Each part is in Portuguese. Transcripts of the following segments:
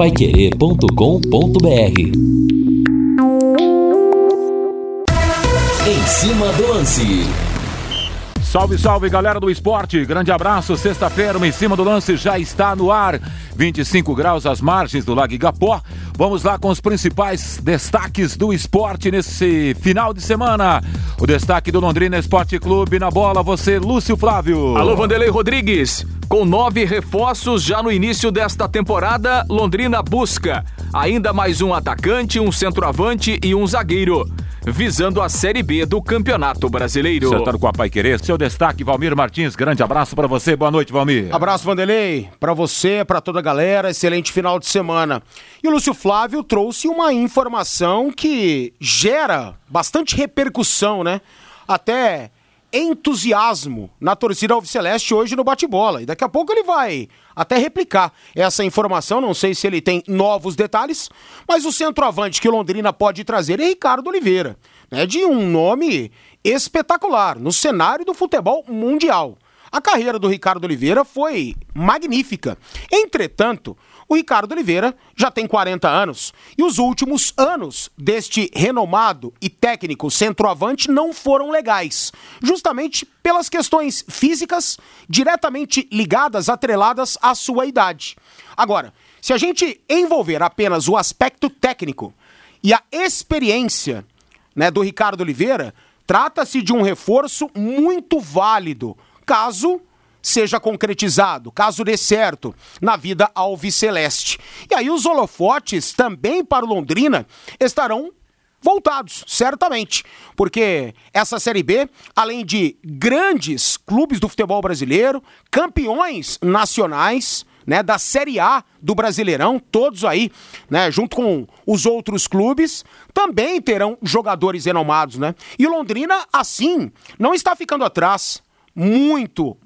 paiquerê.com.br. Em cima do lance. Salve, salve, galera do esporte. Grande abraço. Sexta-feira, o Em Cima do Lance já está no ar. 25 graus às margens do Lago Igapó. Vamos lá com os principais destaques do esporte nesse final de semana. O destaque do Londrina Esporte Clube na bola. Você, Lúcio Flávio. Alô, Vanderlei Rodrigues. Com 9 reforços já no início desta temporada, Londrina busca ainda mais um atacante, um centroavante e um zagueiro, visando a Série B do Campeonato Brasileiro. Acertando com a Paiquerê, seu destaque, Valmir Martins, grande abraço pra você, boa noite, Valmir. Abraço, Vanderlei, pra você, pra toda a galera, excelente final de semana. E o Lúcio Flávio trouxe uma informação que gera bastante repercussão, né? Até entusiasmo na torcida alviceleste hoje no bate-bola, e daqui a pouco ele vai até replicar essa informação, não sei se ele tem novos detalhes, mas o centroavante que o Londrina pode trazer é Ricardo Oliveira, né, de um nome espetacular no cenário do futebol mundial. A carreira do Ricardo Oliveira foi magnífica, entretanto, o Ricardo Oliveira já tem 40 anos e os últimos anos deste renomado e técnico centroavante não foram legais, justamente pelas questões físicas diretamente ligadas, atreladas à sua idade. Agora, se a gente envolver apenas o aspecto técnico e a experiência, né, do Ricardo Oliveira, trata-se de um reforço muito válido, caso seja concretizado, caso dê certo na vida alviceleste. E aí os holofotes também para o Londrina estarão voltados, certamente, porque essa Série B, além de grandes clubes do futebol brasileiro, campeões nacionais, né, da Série A do Brasileirão, todos aí, né, junto com os outros clubes, também terão jogadores renomados, né? E o Londrina, assim, não está ficando atrás. Muito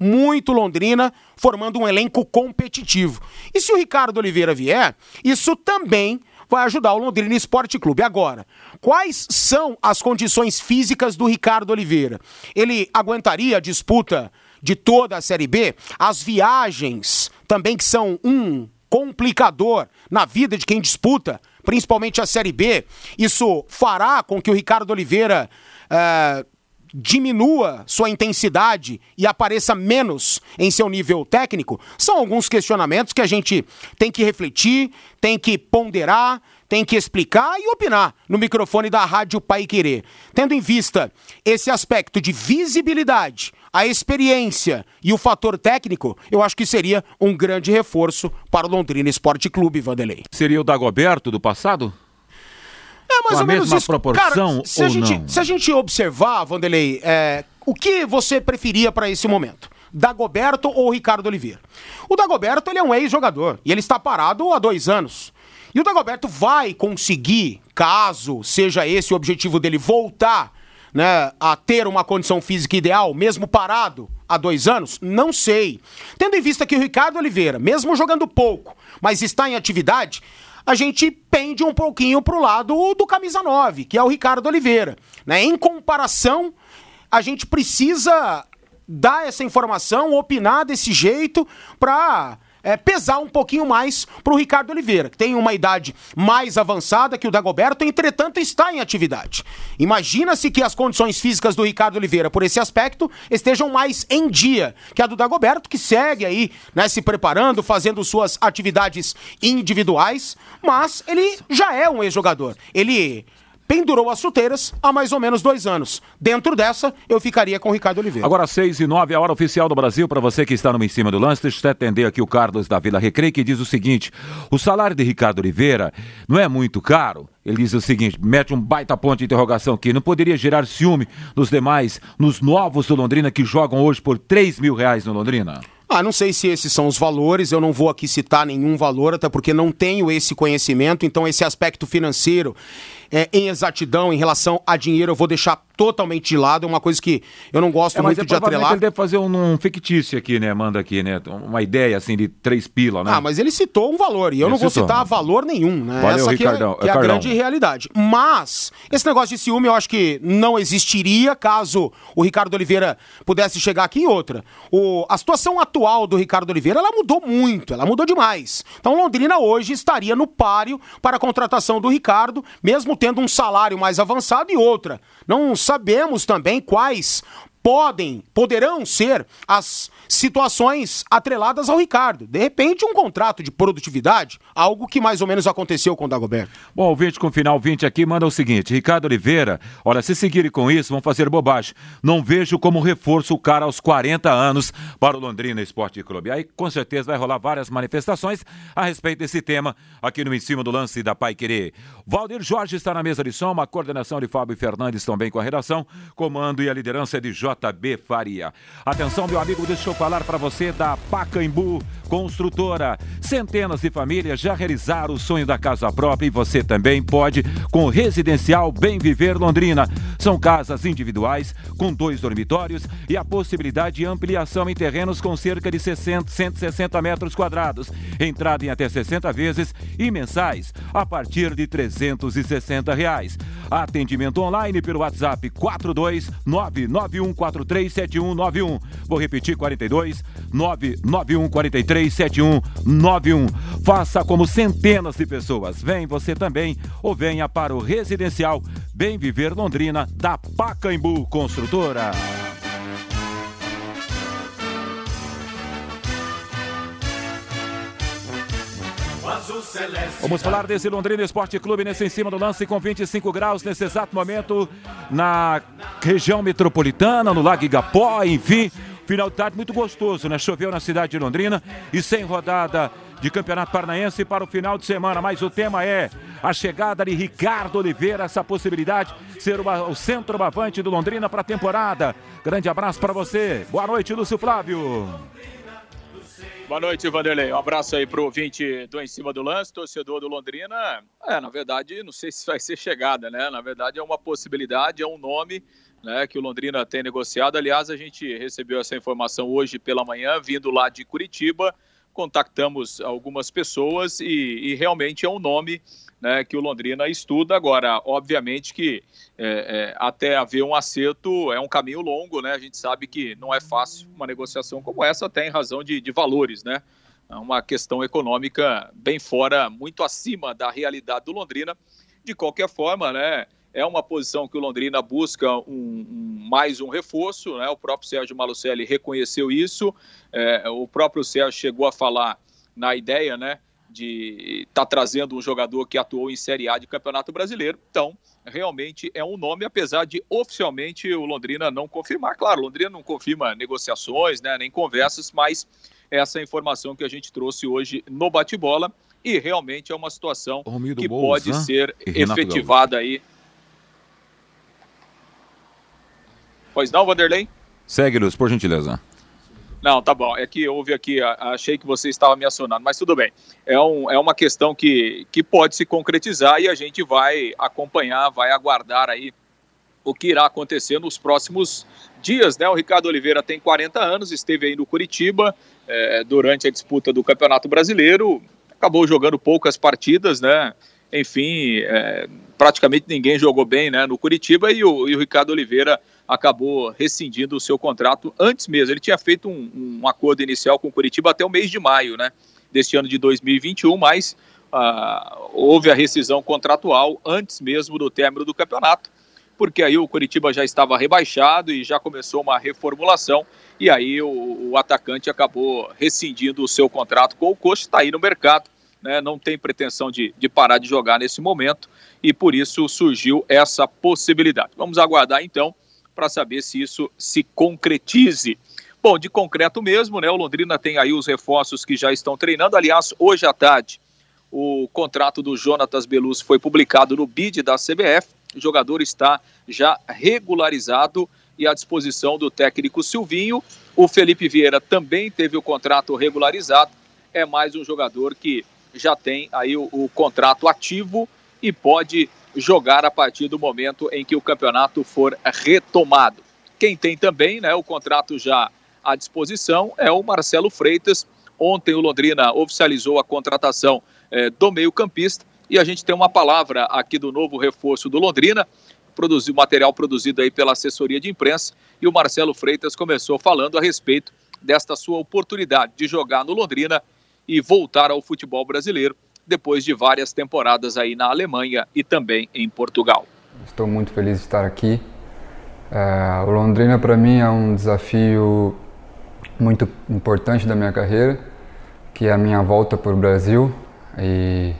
Londrina, formando um elenco competitivo. E se o Ricardo Oliveira vier, isso também vai ajudar o Londrina Esporte Clube. Agora, quais são as condições físicas do Ricardo Oliveira? Ele aguentaria a disputa de toda a Série B? As viagens também, que são um complicador na vida de quem disputa, principalmente a Série B, isso fará com que o Ricardo Oliveira diminua sua intensidade e apareça menos em seu nível técnico? São alguns questionamentos que a gente tem que refletir, tem que ponderar, tem que explicar e opinar no microfone da Rádio Paiquerê. Tendo em vista esse aspecto de visibilidade, a experiência e o fator técnico, eu acho que seria um grande reforço para o Londrina Esporte Clube, Vanderlei. Seria o Dagoberto do passado? Mais ou menos isso. Cara, se a gente observar, Vanderlei, o que você preferia para esse momento? Dagoberto ou Ricardo Oliveira? O Dagoberto, ele é um ex-jogador e ele está parado há 2 anos. E o Dagoberto vai conseguir, caso seja esse o objetivo dele, voltar, né, a ter uma condição física ideal, mesmo parado há 2 anos? Não sei. Tendo em vista que o Ricardo Oliveira, mesmo jogando pouco, mas está em atividade, a gente pende um pouquinho pro lado do camisa 9, que é o Ricardo Oliveira, né? Em comparação, a gente precisa dar essa informação, opinar desse jeito, para pesar um pouquinho mais pro Ricardo Oliveira, que tem uma idade mais avançada que o Dagoberto, entretanto está em atividade. Imagina-se que as condições físicas do Ricardo Oliveira, por esse aspecto, estejam mais em dia que a do Dagoberto, que segue aí, né, se preparando, fazendo suas atividades individuais, mas ele já é um ex-jogador. Ele pendurou as chuteiras há mais ou menos 2 anos. Dentro dessa, eu ficaria com o Ricardo Oliveira. Agora 6:09, a hora oficial do Brasil. Para você que está no Em Cima do Lance, deixa eu atender aqui o Carlos da Vila Recreio, que diz o seguinte: o salário de Ricardo Oliveira não é muito caro. Ele diz o seguinte, mete um baita ponto de interrogação aqui: não poderia gerar ciúme nos demais, nos novos do Londrina, que jogam hoje por R$3 mil no Londrina? Não sei se esses são os valores, eu não vou aqui citar nenhum valor, até porque não tenho esse conhecimento, então esse aspecto financeiro, em exatidão em relação a dinheiro, eu vou deixar totalmente de lado, é uma coisa que eu não gosto muito de atrelar. Ele deve fazer um fictício aqui, né, manda aqui, né, uma ideia assim de 3 pila, né? Ah, mas ele citou um valor, e eu não vou citar valor nenhum, né? Valeu, essa aqui é a grande realidade. Mas esse negócio de ciúme eu acho que não existiria caso o Ricardo Oliveira pudesse chegar aqui. Em outra, a situação atual do Ricardo Oliveira, ela mudou muito, ela mudou demais. Então Londrina hoje estaria no páreo para a contratação do Ricardo, mesmo tendo um salário mais avançado e outra. Não sabemos também quais poderão ser as situações atreladas ao Ricardo. De repente, um contrato de produtividade, algo que mais ou menos aconteceu com o Dagoberto. Bom, o 20 com o final 20 aqui manda o seguinte: Ricardo Oliveira, olha, se seguirem com isso, vão fazer bobagem. Não vejo como reforço o cara aos 40 anos para o Londrina Esporte Clube. Aí, com certeza, vai rolar várias manifestações a respeito desse tema aqui no Em Cima do Lance da Paiquerê. Valdir Jorge está na mesa de som, a coordenação de Fábio Fernandes também com a redação, comando e a liderança de JB Faria. Atenção, meu amigo, deixa eu falar para você da Pacaembu Construtora. Centenas de famílias já realizaram o sonho da casa própria e você também pode com o Residencial Bem Viver Londrina. São casas individuais com 2 dormitórios e a possibilidade de ampliação em terrenos com cerca de 160 metros quadrados. Entrada em até 60 vezes e mensais a partir de R$360. Atendimento online pelo WhatsApp 42991437191. Vou repetir, 42991437191. Faça como centenas de pessoas. Vem você também ou venha para o Residencial Bem Viver Londrina da Pacaembu Construtora. Vamos falar desse Londrina Esporte Clube nesse Em Cima do Lance, com 25 graus nesse exato momento na região metropolitana, no Lago Igapó, enfim. Final de tarde muito gostoso, né? Choveu na cidade de Londrina e sem rodada de Campeonato Paranaense para o final de semana. Mas o tema é a chegada de Ricardo Oliveira, essa possibilidade de ser o centroavante do Londrina para a temporada. Grande abraço para você. Boa noite, Lúcio Flávio. Boa noite, Vanderlei. Um abraço aí pro ouvinte do Em Cima do Lance, torcedor do Londrina. Na verdade, não sei se vai ser chegada, né? Na verdade, é uma possibilidade, é um nome, né, que o Londrina tem negociado. Aliás, a gente recebeu essa informação hoje pela manhã, vindo lá de Curitiba. Contactamos algumas pessoas e realmente é um nome, né, que o Londrina estuda. Agora, obviamente que até haver um acerto é um caminho longo, né? A gente sabe que não é fácil uma negociação como essa, até em razão de valores, né? É uma questão econômica bem fora, muito acima da realidade do Londrina. De qualquer forma, né, é uma posição que o Londrina busca mais um reforço, né? O próprio Sérgio Malucelli reconheceu isso, o próprio Sérgio chegou a falar na ideia, né, de estar trazendo um jogador que atuou em Série A de Campeonato Brasileiro. Então, realmente é um nome, apesar de oficialmente o Londrina não confirmar. Claro, o Londrina não confirma negociações, né, nem conversas, mas essa é a informação que a gente trouxe hoje no Bate-Bola e realmente é uma situação que pode ser efetivada aí. Pois não, Vanderlei? Segue, Luz, por gentileza. Não, tá bom. É que houve aqui, achei que você estava me acionando, mas tudo bem. É uma questão que pode se concretizar e a gente vai acompanhar, vai aguardar aí o que irá acontecer nos próximos dias, né? O Ricardo Oliveira tem 40 anos, esteve aí no Curitiba durante a disputa do Campeonato Brasileiro, acabou jogando poucas partidas, né? Enfim, praticamente ninguém jogou bem, né, no Curitiba e o Ricardo Oliveira acabou rescindindo o seu contrato antes mesmo. Ele tinha feito um acordo inicial com o Curitiba até o mês de maio, né, deste ano de 2021, mas houve a rescisão contratual antes mesmo do término do campeonato, porque aí o Curitiba já estava rebaixado e já começou uma reformulação, e aí o atacante acabou rescindindo o seu contrato com o Coxa, está aí no mercado, né, não tem pretensão de parar de jogar nesse momento, e por isso surgiu essa possibilidade. Vamos aguardar então para saber se isso se concretize. Bom, de concreto mesmo, né? O Londrina tem aí os reforços que já estão treinando. Aliás, hoje à tarde, o contrato do Jonatas Bellucci foi publicado no BID da CBF. O jogador está já regularizado e à disposição do técnico Silvinho. O Felipe Vieira também teve o contrato regularizado. É mais um jogador que já tem aí o contrato ativo e pode jogar a partir do momento em que o campeonato for retomado. Quem tem também, né, o contrato já à disposição é o Marcelo Freitas. Ontem o Londrina oficializou a contratação do meio-campista e a gente tem uma palavra aqui do novo reforço do Londrina, material produzido aí pela assessoria de imprensa, e o Marcelo Freitas começou falando a respeito desta sua oportunidade de jogar no Londrina e voltar ao futebol brasileiro depois de várias temporadas aí na Alemanha e também em Portugal. Estou muito feliz de estar aqui. O Londrina para mim é um desafio muito importante da minha carreira, que é a minha volta para o Brasil, e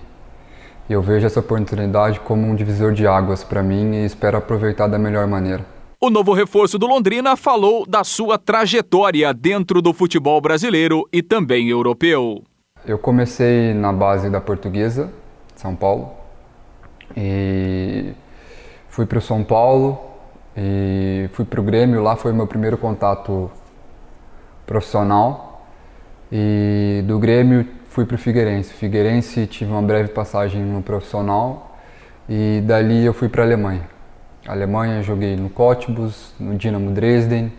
eu vejo essa oportunidade como um divisor de águas para mim e espero aproveitar da melhor maneira. O novo reforço do Londrina falou da sua trajetória dentro do futebol brasileiro e também europeu. Eu comecei na base da Portuguesa, São Paulo, e fui para o São Paulo e fui para o Grêmio. Lá foi meu primeiro contato profissional, e do Grêmio fui para o Figueirense. Figueirense tive uma breve passagem no profissional e dali eu fui para a Alemanha. Joguei no Cottbus, no Dinamo Dresden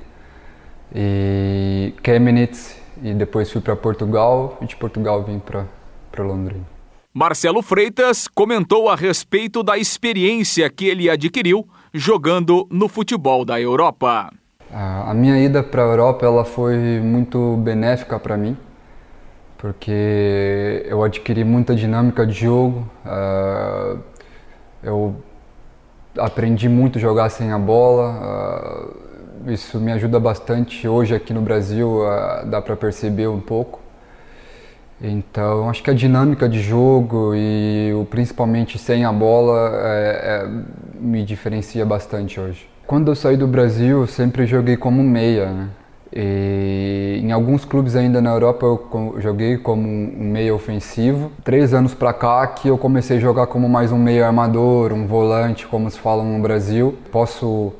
e Chemnitz, e depois fui para Portugal e de Portugal vim para Londrina. Marcelo Freitas comentou a respeito da experiência que ele adquiriu jogando no futebol da Europa. A minha ida para a Europa ela foi muito benéfica para mim, porque eu adquiri muita dinâmica de jogo, eu aprendi muito a jogar sem a bola, isso me ajuda bastante. Hoje aqui no Brasil dá para perceber um pouco. Então acho que a dinâmica de jogo e principalmente sem a bola me diferencia bastante hoje. Quando eu saí do Brasil, eu sempre joguei como meia, né? E em alguns clubes ainda na Europa eu joguei como um meia ofensivo. 3 anos pra cá que eu comecei a jogar como mais um meia armador, um volante, como se fala no Brasil. Posso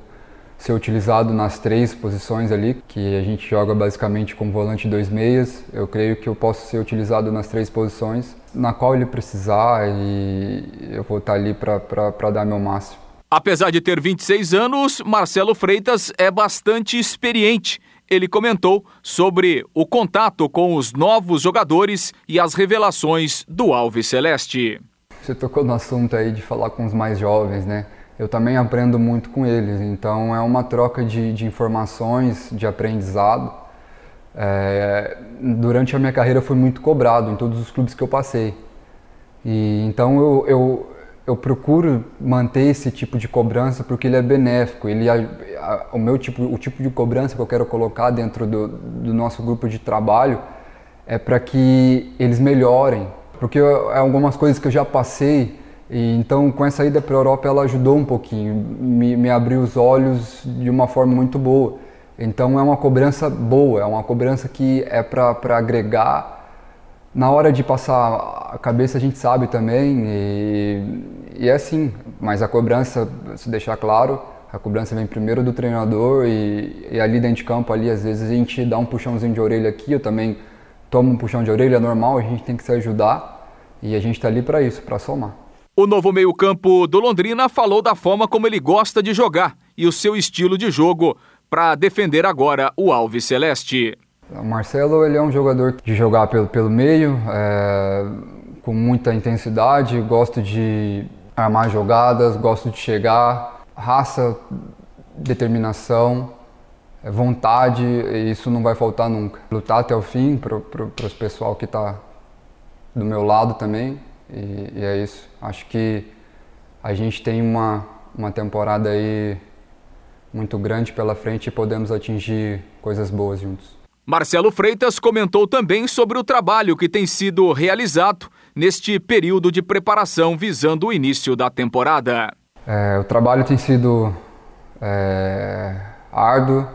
ser utilizado nas 3 posições ali, que a gente joga basicamente como volante 2 meias. Eu creio que eu posso ser utilizado nas 3 posições, na qual ele precisar, e eu vou estar ali pra dar meu máximo. Apesar de ter 26 anos, Marcelo Freitas é bastante experiente. Ele comentou sobre o contato com os novos jogadores e as revelações do Alves Celeste. Você tocou no assunto aí de falar com os mais jovens, né? Eu também aprendo muito com eles, então é uma troca de informações, de aprendizado. Durante a minha carreira eu fui muito cobrado em todos os clubes que eu passei. E então eu procuro manter esse tipo de cobrança porque ele é benéfico. O tipo de cobrança que eu quero colocar dentro do nosso grupo de trabalho é para que eles melhorem, porque algumas coisas que eu já passei, e então com essa ida para a Europa ela ajudou um pouquinho, me abriu os olhos de uma forma muito boa. Então é uma cobrança boa, é uma cobrança que é para agregar. Na hora de passar a cabeça a gente sabe também, e é assim, mas a cobrança, se deixar claro, a cobrança vem primeiro do treinador, e ali dentro de campo, ali, às vezes a gente dá um puxãozinho de orelha aqui, eu também tomo um puxão de orelha, é normal, a gente tem que se ajudar, e a gente está ali para isso, para somar. O novo meio-campo do Londrina falou da forma como ele gosta de jogar e o seu estilo de jogo para defender agora o Alves Celeste. O Marcelo ele é um jogador de jogar pelo meio, com muita intensidade, gosto de armar jogadas, gosto de chegar, raça, determinação, vontade, e isso não vai faltar nunca. Lutar até o fim para os pessoal que está do meu lado também, e é isso. Acho que a gente tem uma temporada aí muito grande pela frente e podemos atingir coisas boas juntos. Marcelo Freitas comentou também sobre o trabalho que tem sido realizado neste período de preparação visando o início da temporada. O trabalho tem sido árduo,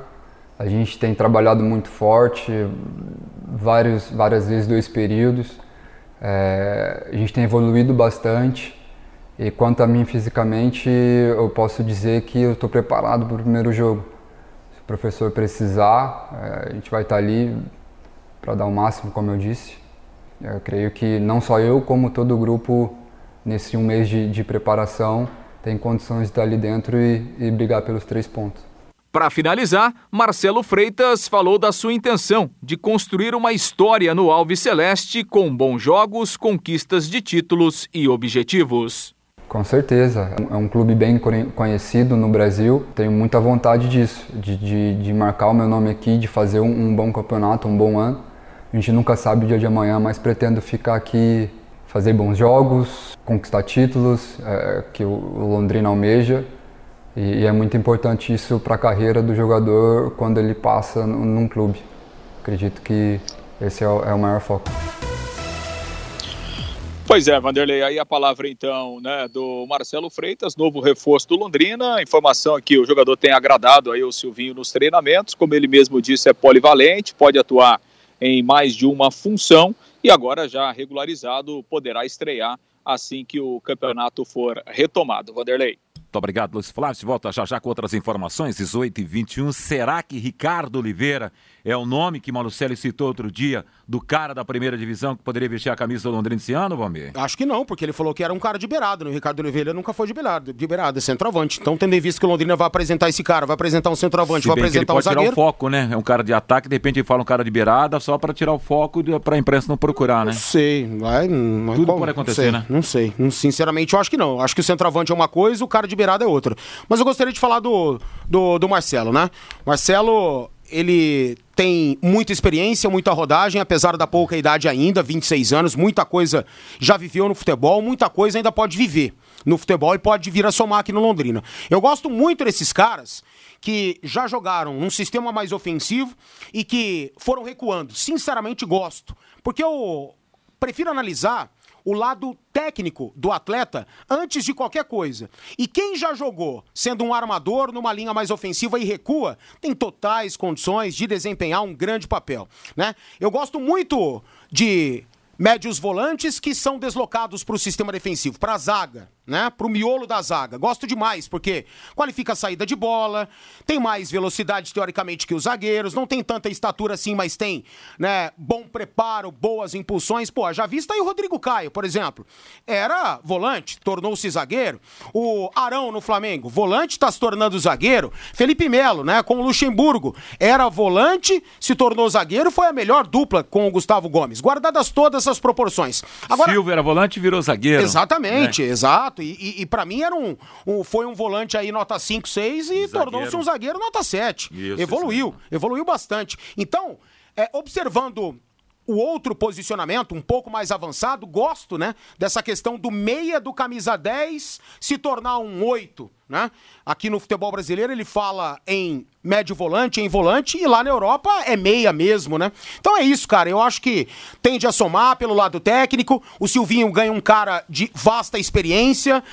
a gente tem trabalhado muito forte, várias vezes 2 períodos. A gente tem evoluído bastante, e quanto a mim fisicamente eu posso dizer que eu estou preparado para o primeiro jogo. Se o professor precisar, a gente vai estar ali para dar o máximo, como eu disse. Eu creio que não só eu, como todo o grupo, nesse 1 mês de preparação, tem condições de estar ali dentro e brigar pelos 3 pontos. Para finalizar, Marcelo Freitas falou da sua intenção de construir uma história no Alves Celeste com bons jogos, conquistas de títulos e objetivos. Com certeza, é um clube bem conhecido no Brasil, tenho muita vontade disso, de marcar o meu nome aqui, de fazer um bom campeonato, um bom ano. A gente nunca sabe o dia de amanhã, mas pretendo ficar aqui, fazer bons jogos, conquistar títulos, que o Londrina almeja. E é muito importante isso para a carreira do jogador quando ele passa num clube. Acredito que esse é o maior foco. Pois é, Vanderlei, aí a palavra então, né, do Marcelo Freitas, novo reforço do Londrina. Informação que o jogador tem agradado aí o Silvinho nos treinamentos, como ele mesmo disse, é polivalente, pode atuar em mais de uma função e agora já regularizado poderá estrear assim que o campeonato for retomado. Vanderlei. Muito obrigado, Luiz Flávio. Se volta já com outras informações, 18h21. Será que Ricardo Oliveira é o nome que Malucelli citou outro dia do cara da primeira divisão que poderia vestir a camisa do Londrina esse ano, Valmir? Acho que não, porque ele falou que era um cara de beirada, né? O Ricardo Oliveira nunca foi de beirada, é centroavante. Então, tendo em vista que o Londrina vai apresentar esse cara, vai apresentar um centroavante, vai apresentar um zagueiro... Tirar o foco, né? É um cara de ataque, de repente ele fala um cara de beirada só para tirar o foco, para a imprensa não procurar, né? Não sei. Tudo pode acontecer, né? Não sei. Sinceramente, eu acho que não. Acho que o centroavante é uma coisa, o cara de beirada é outra. Mas eu gostaria de falar do Marcelo, né? Marcelo, ele tem muita experiência, muita rodagem, apesar da pouca idade ainda, 26 anos, muita coisa já viveu no futebol, muita coisa ainda pode viver no futebol e pode vir a somar aqui no Londrina. Eu gosto muito desses caras que já jogaram num sistema mais ofensivo e que foram recuando. Sinceramente, gosto. Porque eu prefiro analisar o lado técnico do atleta antes de qualquer coisa. E quem já jogou sendo um armador numa linha mais ofensiva e recua, tem totais condições de desempenhar um grande papel, né? Eu gosto muito de médios volantes que são deslocados para o sistema defensivo, para a zaga, né? Para o miolo da zaga. Gosto demais, porque qualifica a saída de bola, tem mais velocidade, teoricamente, que os zagueiros, não tem tanta estatura assim, mas tem, né, bom preparo, boas impulsões. Pô, já visto aí o Rodrigo Caio, por exemplo. Era volante, tornou-se zagueiro. O Arão no Flamengo, volante, está se tornando zagueiro. Felipe Melo, né, com o Luxemburgo, era volante, se tornou zagueiro, foi a melhor dupla com o Gustavo Gomes. Guardadas todas as proporções. Agora, Silva era volante e virou zagueiro. Exatamente, né? Exato. E pra mim era foi um volante aí nota 5, 6 e tornou-se um zagueiro nota 7. Isso, evoluiu bastante. Então, observando o outro posicionamento, um pouco mais avançado, gosto, né, dessa questão do meia do camisa 10 se tornar um 8, né? Aqui no futebol brasileiro ele fala em médio volante, em volante, e lá na Europa é meia mesmo, né? Então é isso, cara, eu acho que tende a somar pelo lado técnico, o Silvinho ganha um cara de vasta experiência,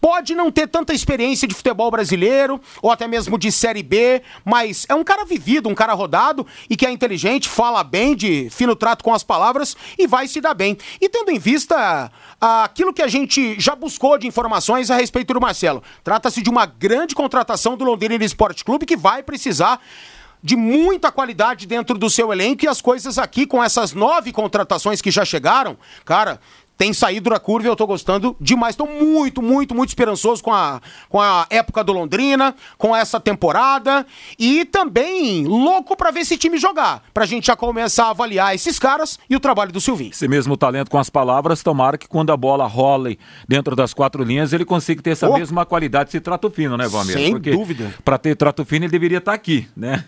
pode não ter tanta experiência de futebol brasileiro, ou até mesmo de Série B, mas é um cara vivido, um cara rodado, e que é inteligente, fala bem, de fino trato com as palavras, e vai se dar bem. E tendo em vista aquilo que a gente já buscou de informações a respeito do Marcelo, trata-se de uma grande contratação do Londrina Esporte Clube, que vai precisar de muita qualidade dentro do seu elenco, e as coisas aqui, com essas 9 contratações que já chegaram, cara, tem saído da curva e eu tô gostando demais. Tô muito esperançoso com a época do Londrina, com essa temporada, e também louco pra ver esse time jogar, pra gente já começar a avaliar esses caras e o trabalho do Silvinho. Esse mesmo talento com as palavras, tomara que quando a bola role dentro das 4 linhas, ele consiga ter essa mesma qualidade, esse trato fino, né, Valmir? Sem dúvida. Pra ter trato fino, ele deveria estar aqui, né?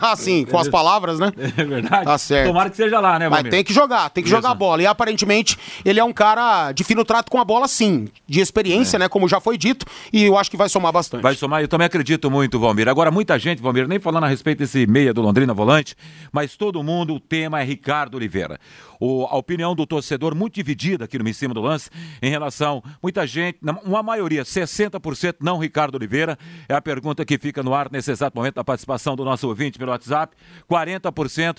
Ah, sim, com as palavras, né? É verdade. Tá certo. Tomara que seja lá, né, Valmir? Mas tem que jogar a bola. E aparentemente ele é um cara de fino trato com a bola, sim. De experiência, né? Como já foi dito. E eu acho que vai somar bastante. Vai somar, eu também acredito muito, Valmir. Agora, muita gente, Valmir, nem falando a respeito desse meia do Londrina volante, mas todo mundo, o tema é Ricardo Oliveira. A opinião do torcedor muito dividida aqui no Em Cima do Lance em relação, muita gente, uma maioria, 60% não Ricardo Oliveira, é a pergunta que fica no ar nesse exato momento da participação do nosso ouvinte pelo WhatsApp. 40%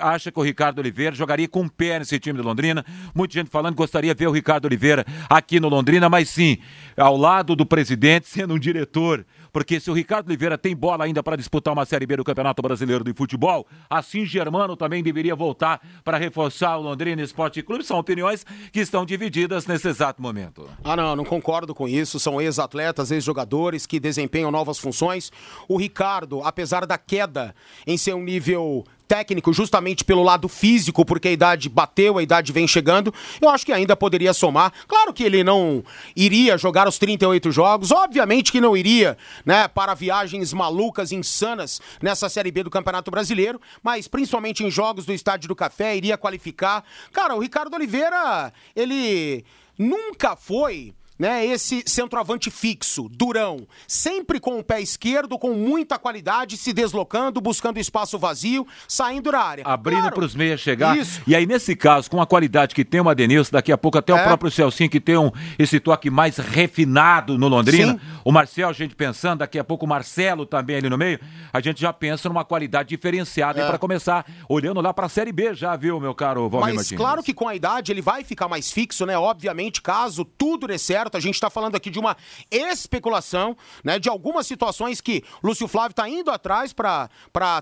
acha que o Ricardo Oliveira jogaria com o pé nesse time do Londrina. Muita gente falando que gostaria de ver o Ricardo Oliveira aqui no Londrina, mas sim, ao lado do presidente, sendo um diretor porque se o Ricardo Oliveira tem bola ainda para disputar uma Série B do Campeonato Brasileiro de Futebol, assim Germano também deveria voltar para reforçar o Londrina Esporte Clube. São opiniões que estão divididas nesse exato momento. Ah, não concordo com isso. São ex-atletas, ex-jogadores que desempenham novas funções. O Ricardo, apesar da queda em seu nível técnico, justamente pelo lado físico, porque a idade bateu, a idade vem chegando, eu acho que ainda poderia somar. Claro que ele não iria jogar os 38 jogos, obviamente que não iria, né, para viagens malucas, insanas, nessa Série B do Campeonato Brasileiro, mas principalmente em jogos do Estádio do Café, iria qualificar. Cara, o Ricardo Oliveira, ele nunca foi, né, esse centroavante fixo, durão, sempre com o pé esquerdo, com muita qualidade, se deslocando, buscando espaço vazio, saindo da área. Abrindo para os meias chegar. Isso. E aí, nesse caso, com a qualidade que tem o Adenilson, daqui a pouco até o próprio Celcinho, que tem esse toque mais refinado no Londrina. Sim. O Marcel, a gente pensando, daqui a pouco o Marcelo também ali no meio, a gente já pensa numa qualidade diferenciada para começar, olhando lá para a Série B já, viu, meu caro Valmir Martins? Mas claro que com a idade ele vai ficar mais fixo, né? Obviamente, caso tudo dê certo. A gente está falando aqui de uma especulação, né, de algumas situações que Lúcio Flávio está indo atrás para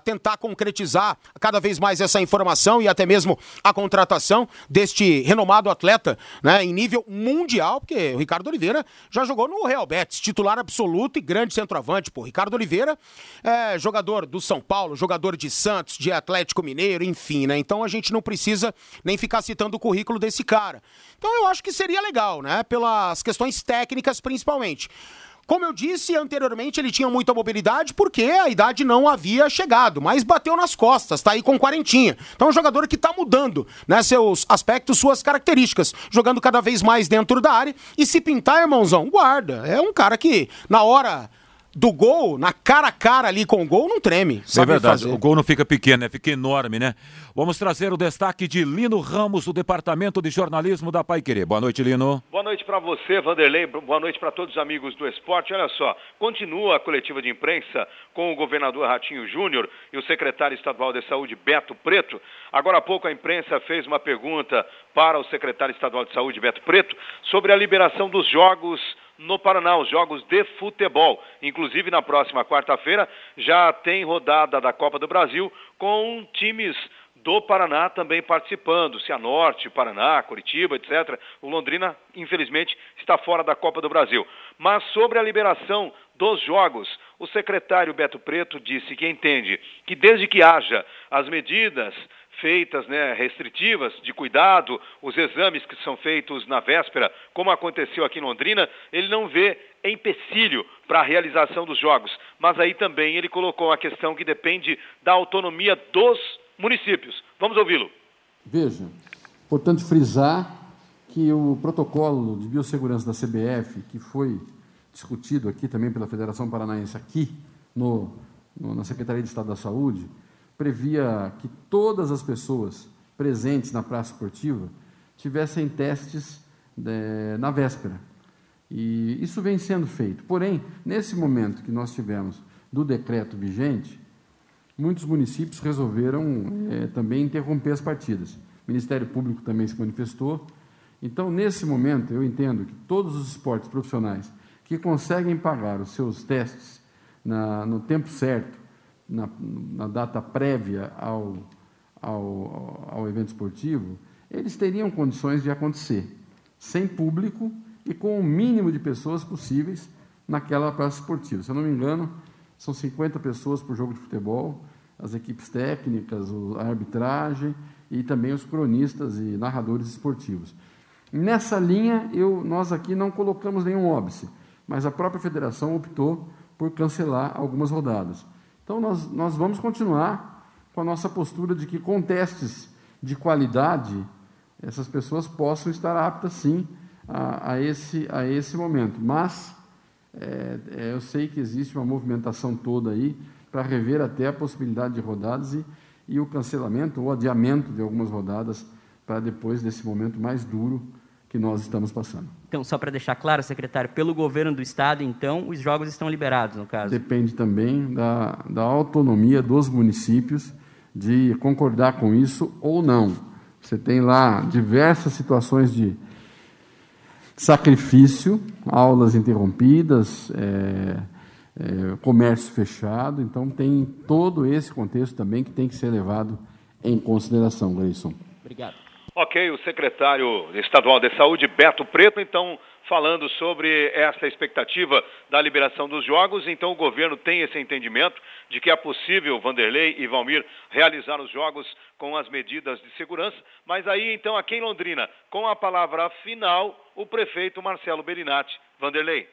tentar concretizar cada vez mais essa informação e até mesmo a contratação deste renomado atleta, né, em nível mundial, porque o Ricardo Oliveira já jogou no Real Betis, titular absoluto e grande centroavante. Pô, Ricardo Oliveira é jogador do São Paulo, jogador de Santos, de Atlético Mineiro, enfim, né? Então a gente não precisa nem ficar citando o currículo desse cara. Então eu acho que seria legal, né, pelas questões técnicas principalmente. Como eu disse anteriormente, ele tinha muita mobilidade porque a idade não havia chegado, mas bateu nas costas, tá aí com 40. Então é um jogador que tá mudando, né, seus aspectos, suas características, jogando cada vez mais dentro da área e se pintar, irmãozão, guarda. É um cara que na hora do gol, na cara a cara ali com o gol, não treme. É verdade, fazer. O gol não fica pequeno, né? Fica enorme, né? Vamos trazer o destaque de Lino Ramos, do Departamento de Jornalismo da Paiquerê. Boa noite, Lino. Boa noite para você, Vanderlei. Boa noite para todos os amigos do esporte. Olha só, continua a coletiva de imprensa com o governador Ratinho Júnior e o secretário estadual de saúde, Beto Preto. Agora há pouco a imprensa fez uma pergunta para o secretário estadual de saúde, Beto Preto, sobre a liberação dos jogos no Paraná, os jogos de futebol. Inclusive, na próxima quarta-feira, já tem rodada da Copa do Brasil com times do Paraná também participando. Cianorte, Paraná, Curitiba, etc. O Londrina, infelizmente, está fora da Copa do Brasil. Mas sobre a liberação dos jogos, o secretário Beto Preto disse que entende que desde que haja as medidas feitas, né, restritivas, de cuidado, os exames que são feitos na véspera, como aconteceu aqui em Londrina, ele não vê empecilho para a realização dos jogos. Mas aí também ele colocou a questão que depende da autonomia dos municípios. Vamos ouvi-lo. Veja, portanto, frisar que o protocolo de biossegurança da CBF, que foi discutido aqui também pela Federação Paranaense, aqui na Secretaria de Estado da Saúde, previa que todas as pessoas presentes na praça esportiva tivessem testes na véspera. E isso vem sendo feito. Porém, nesse momento que nós tivemos do decreto vigente, muitos municípios resolveram também interromper as partidas. O Ministério Público também se manifestou. Então, nesse momento, eu entendo que todos os esportes profissionais que conseguem pagar os seus testes no tempo certo, na data prévia ao evento esportivo, eles teriam condições de acontecer, sem público e com o mínimo de pessoas possíveis naquela praça esportiva. Se eu não me engano, são 50 pessoas por jogo de futebol, as equipes técnicas, a arbitragem e também os cronistas e narradores esportivos. Nessa linha, nós aqui não colocamos nenhum óbice, mas a própria federação optou por cancelar algumas rodadas. Então, nós vamos continuar com a nossa postura de que, com testes de qualidade, essas pessoas possam estar aptas, sim, a esse momento. Mas eu sei que existe uma movimentação toda aí para rever até a possibilidade de rodadas e o cancelamento ou adiamento de algumas rodadas para depois desse momento mais duro que nós estamos passando. Então, só para deixar claro, secretário, pelo governo do Estado, então, os jogos estão liberados, no caso? Depende também da autonomia dos municípios de concordar com isso ou não. Você tem lá diversas situações de sacrifício, aulas interrompidas, comércio fechado. Então, tem todo esse contexto também que tem que ser levado em consideração, Gleison. Obrigado. Ok, o secretário estadual de saúde, Beto Preto, então, falando sobre essa expectativa da liberação dos jogos. Então, o governo tem esse entendimento de que é possível, Vanderlei e Valmir, realizar os jogos com as medidas de segurança. Mas aí, então, aqui em Londrina, com a palavra final, o prefeito Marcelo Berinatti. Vanderlei.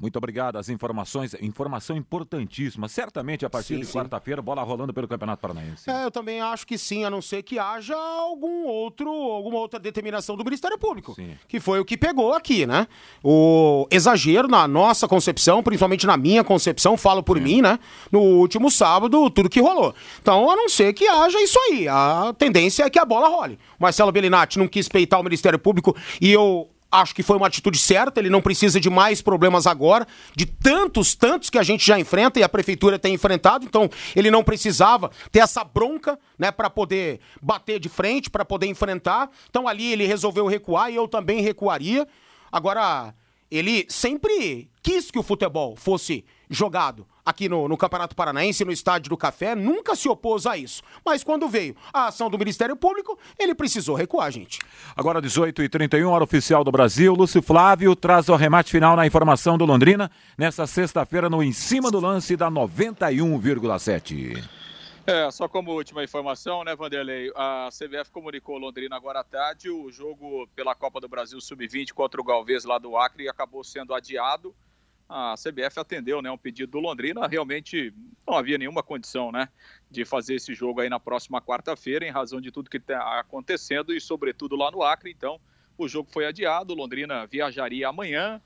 Muito obrigado, as informações, informação importantíssima, certamente a partir de quarta-feira, bola rolando pelo Campeonato Paranaense. É, eu também acho que sim, a não ser que haja alguma outra determinação do Ministério Público, sim, que foi o que pegou aqui, né? O exagero na nossa concepção, principalmente na minha concepção, falo por mim, né? No último sábado, tudo que rolou. Então, a não ser que haja isso aí, a tendência é que a bola role. O Marcelo Berinatti não quis peitar o Ministério Público e eu acho que foi uma atitude certa, ele não precisa de mais problemas agora, de tantos que a gente já enfrenta e a prefeitura tem enfrentado, então ele não precisava ter essa bronca, né, para poder bater de frente, para poder enfrentar. Então ali ele resolveu recuar e eu também recuaria. Agora, ele sempre quis que o futebol fosse jogado aqui no Campeonato Paranaense, no Estádio do Café, nunca se opôs a isso. Mas quando veio a ação do Ministério Público, ele precisou recuar, gente. Agora 18h31, hora oficial do Brasil. Lúcio Flávio traz o arremate final na informação do Londrina, nessa sexta-feira, no Em Cima do Lance da 91,7. Só como última informação, né, Vanderlei, a CBF comunicou Londrina agora à tarde, o jogo pela Copa do Brasil Sub-20 contra o Galvez lá do Acre acabou sendo adiado. A CBF atendeu, né, um pedido do Londrina, realmente não havia nenhuma condição, né, de fazer esse jogo aí na próxima quarta-feira, em razão de tudo que está acontecendo e sobretudo lá no Acre. Então o jogo foi adiado, o Londrina viajaria amanhã,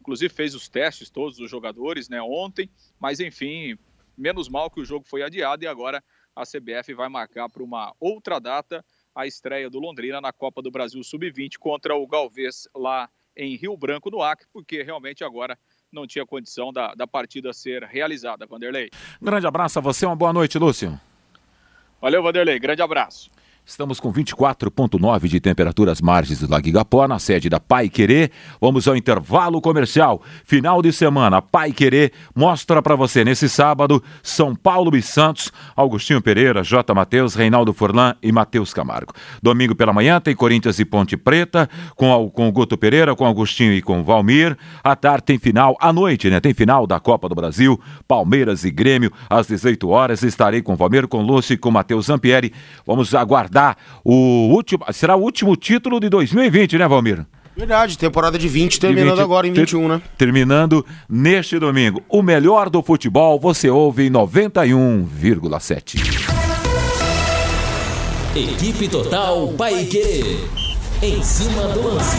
inclusive fez os testes, todos os jogadores, né, ontem, mas enfim, menos mal que o jogo foi adiado e agora a CBF vai marcar para uma outra data a estreia do Londrina na Copa do Brasil Sub-20 contra o Galvez lá em Rio Branco, no Acre, porque realmente agora não tinha condição da partida ser realizada, Vanderlei. Grande abraço a você, uma boa noite, Lúcio. Valeu, Vanderlei, grande abraço. Estamos com 24,9 de temperatura às margens do Lago Igapó, na sede da Paiquerê. Vamos ao intervalo comercial. Final de semana, a Paiquerê mostra para você, nesse sábado, São Paulo e Santos, Augustinho Pereira, J. Matheus, Reinaldo Furlan e Matheus Camargo. Domingo pela manhã tem Corinthians e Ponte Preta, com o Guto Pereira, com Augustinho e com Valmir. À tarde tem final, à noite, né? Tem final da Copa do Brasil, Palmeiras e Grêmio, às 18 horas. Estarei com Valmir, com Lúcio e com Matheus Zampieri. Vamos aguardar. Será o último título de 2020, né, Valmir? Verdade, temporada de 20 terminando agora em 21, né? Terminando neste domingo. O melhor do futebol você ouve em 91,7. Equipe Total Paiquerê. Em cima do lance.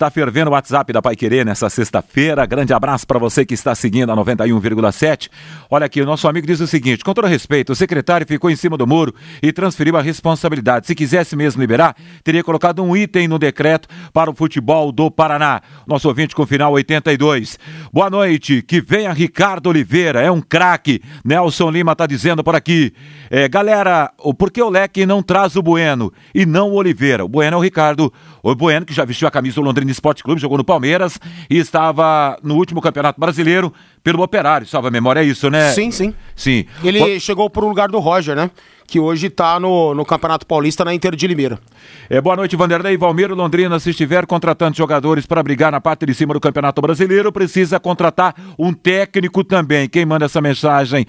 Tá fervendo o WhatsApp da Paiquerê nessa sexta-feira. Grande abraço para você que está seguindo a 91,7. Olha aqui, o nosso amigo diz o seguinte: com todo respeito, o secretário ficou em cima do muro e transferiu a responsabilidade. Se quisesse mesmo liberar, teria colocado um item no decreto para o futebol do Paraná. Nosso ouvinte com final 82. Boa noite, que venha Ricardo Oliveira, é um craque. Nelson Lima tá dizendo por aqui. Galera, por que o Leque não traz o Bueno e não o Oliveira? O Bueno é o Ricardo. O Bueno que já vestiu a camisa do Londrina Esporte Clube, jogou no Palmeiras e estava no último Campeonato Brasileiro pelo Operário, salva a memória, é isso, né? Sim. Ele chegou para o lugar do Roger, né? Que hoje está no Campeonato Paulista, na Inter de Limeira. Boa noite, Vanderlei. Valmiro, Londrina, se estiver contratando jogadores para brigar na parte de cima do Campeonato Brasileiro, precisa contratar um técnico também. Quem manda essa mensagem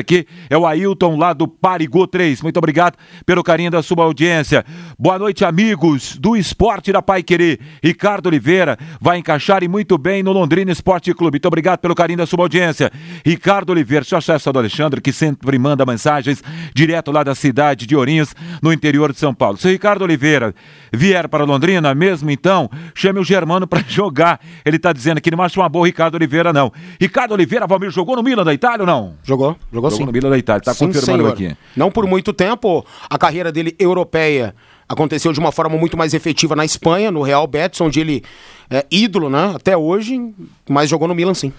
aqui é o Ailton, lá do Parigô 3. Muito obrigado pelo carinho da sua audiência. Boa noite, amigos do esporte da Paiquerê. Ricardo Oliveira vai encaixar e muito bem no Londrina Esporte Clube. Muito obrigado pelo carinho da sua audiência. Ricardo Oliveira, deixa eu achar essa do Alexandre, que sempre manda mensagens direto lá da cidade de Ourinhos, no interior de São Paulo. Se o Ricardo Oliveira vier para Londrina mesmo, então, chame o Germano para jogar. Ele está dizendo que não acha uma boa o Ricardo Oliveira, não. Ricardo Oliveira, Valmir, jogou no Milan da Itália ou não? Jogou sim. Jogou no Milan da Itália, está confirmando aqui. Não por muito tempo, a carreira dele europeia aconteceu de uma forma muito mais efetiva na Espanha, no Real Betis, onde ele é ídolo, né, até hoje, mas jogou no Milan, sim.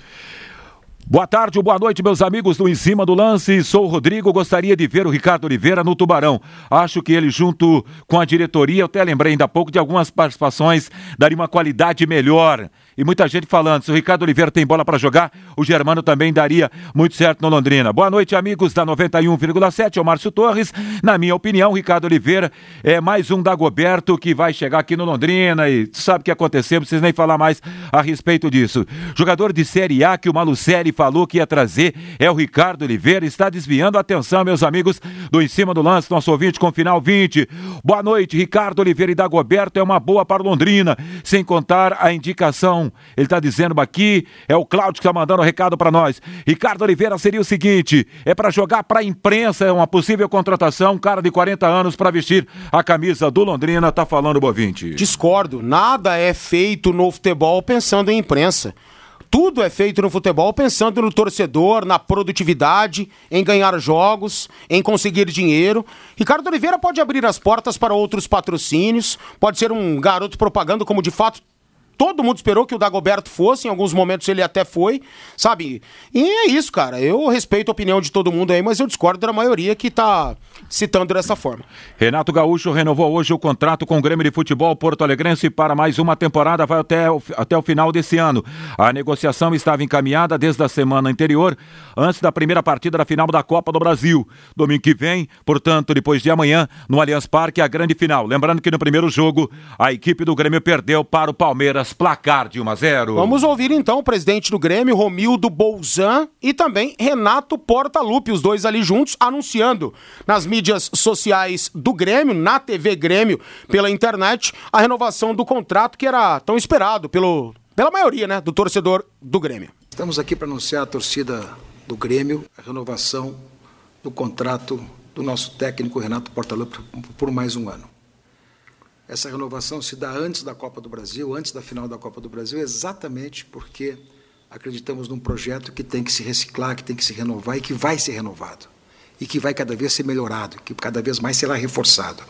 Boa tarde ou boa noite, meus amigos do Em Cima do Lance. Sou o Rodrigo, gostaria de ver o Ricardo Oliveira no Tubarão. Acho que ele, junto com a diretoria, eu até lembrei ainda há pouco de algumas participações, daria uma qualidade melhor. E muita gente falando, se o Ricardo Oliveira tem bola para jogar, o Germano também daria muito certo no Londrina. Boa noite, amigos da 91,7, é o Márcio Torres. Na minha opinião, o Ricardo Oliveira é mais um Dagoberto que vai chegar aqui no Londrina e sabe o que aconteceu, não precisa nem falar mais a respeito disso. Jogador de Série A que o Malucelli falou que ia trazer, é o Ricardo Oliveira, está desviando a atenção, meus amigos do Em Cima do Lance, nosso ouvinte com final 20. Boa noite, Ricardo Oliveira e Dagoberto é uma boa para Londrina, sem contar a indicação, ele está dizendo aqui, é o Cláudio que está mandando um recado para nós. Ricardo Oliveira seria o seguinte, é para jogar para a imprensa, é uma possível contratação, um cara de 40 anos para vestir a camisa do Londrina, está falando o ouvinte. Discordo, nada é feito no futebol pensando em imprensa. Tudo é feito no futebol pensando no torcedor, na produtividade, em ganhar jogos, em conseguir dinheiro. Ricardo Oliveira pode abrir as portas para outros patrocínios, pode ser um garoto propaganda, como de fato todo mundo esperou que o Dagoberto fosse, em alguns momentos ele até foi, sabe? E é isso, cara, eu respeito a opinião de todo mundo aí, mas eu discordo da maioria que tá citando dessa forma. Renato Gaúcho renovou hoje o contrato com o Grêmio de Futebol Porto-Alegrense para mais uma temporada, vai até o final desse ano. A negociação estava encaminhada desde a semana anterior, antes da primeira partida da final da Copa do Brasil. Domingo que vem, portanto, depois de amanhã, no Allianz Parque, a grande final. Lembrando que no primeiro jogo, a equipe do Grêmio perdeu para o Palmeiras, placar de 1-0. Vamos ouvir então o presidente do Grêmio, Romildo Bolzan, e também Renato Portaluppi, os dois ali juntos, anunciando nas mídias sociais do Grêmio, na TV Grêmio, pela internet, a renovação do contrato que era tão esperado pela maioria, né, do torcedor do Grêmio. Estamos aqui para anunciar à torcida do Grêmio a renovação do contrato do nosso técnico Renato Portaluppi por mais um ano. Essa renovação se dá antes da Copa do Brasil, antes da final da Copa do Brasil, exatamente porque acreditamos num projeto que tem que se reciclar, que tem que se renovar e que vai ser renovado. E que vai cada vez ser melhorado, que cada vez mais será reforçado.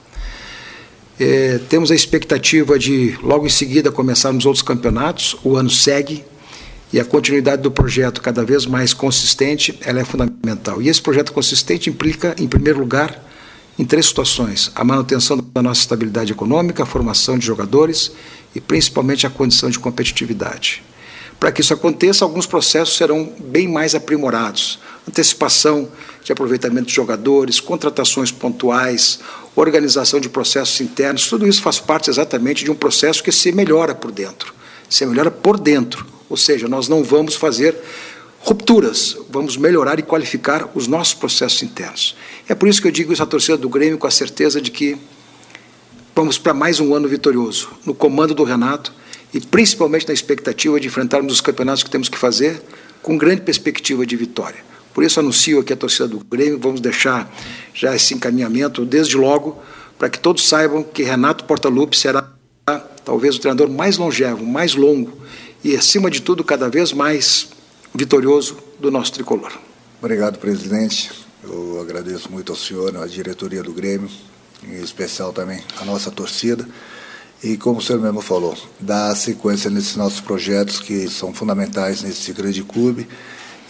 Temos a expectativa de, logo em seguida, começarmos outros campeonatos, o ano segue, e a continuidade do projeto cada vez mais consistente, ela é fundamental. E esse projeto consistente implica, em primeiro lugar, em três situações: a manutenção da nossa estabilidade econômica, a formação de jogadores e, principalmente, a condição de competitividade. Para que isso aconteça, alguns processos serão bem mais aprimorados. Antecipação de aproveitamento de jogadores, contratações pontuais, organização de processos internos, tudo isso faz parte exatamente de um processo que se melhora por dentro. Se melhora por dentro, ou seja, nós não vamos fazer rupturas, vamos melhorar e qualificar os nossos processos internos. É por isso que eu digo isso à torcida do Grêmio com a certeza de que vamos para mais um ano vitorioso, no comando do Renato e principalmente na expectativa de enfrentarmos os campeonatos que temos que fazer com grande perspectiva de vitória. Por isso anuncio aqui à torcida do Grêmio, vamos deixar já esse encaminhamento desde logo para que todos saibam que Renato Portaluppi será talvez o treinador mais longevo, mais longo e acima de tudo cada vez mais vitorioso do nosso tricolor. Obrigado, presidente. Eu agradeço muito ao senhor, à diretoria do Grêmio, em especial também à nossa torcida. E como o senhor mesmo falou, dá sequência nesses nossos projetos que são fundamentais nesse grande clube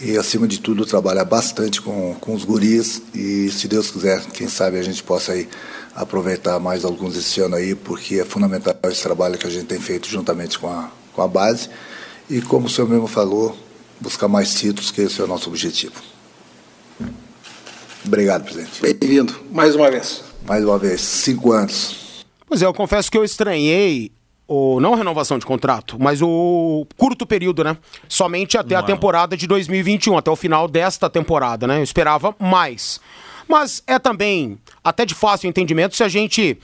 e, acima de tudo, trabalhar bastante com os guris e, se Deus quiser, quem sabe a gente possa aí aproveitar mais alguns esse ano aí, porque é fundamental esse trabalho que a gente tem feito juntamente com a base. E como o senhor mesmo falou, buscar mais títulos, que esse é o nosso objetivo. Obrigado, presidente. Bem-vindo, mais uma vez. Mais uma vez, 5 anos. Pois é, eu confesso que eu estranhei, não a renovação de contrato, mas o curto período, né? Somente até a temporada de 2021, até o final desta temporada, né? Eu esperava mais. Mas é também até de fácil entendimento se a gente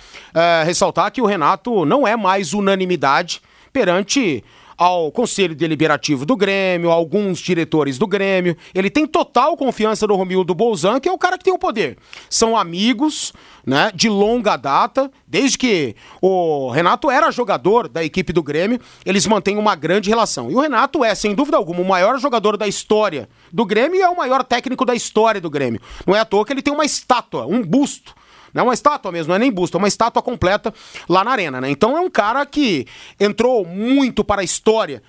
ressaltar que o Renato não é mais unanimidade perante ao Conselho Deliberativo do Grêmio, a alguns diretores do Grêmio. Ele tem total confiança no Romildo Bolzan, que é o cara que tem o poder. São amigos, né, de longa data, desde que o Renato era jogador da equipe do Grêmio, eles mantêm uma grande relação. E o Renato é, sem dúvida alguma, o maior jogador da história do Grêmio e é o maior técnico da história do Grêmio. Não é à toa que ele tem uma estátua, um busto É uma estátua mesmo, não é nem busto, é uma estátua completa lá na Arena, né? Então é um cara que entrou muito para a história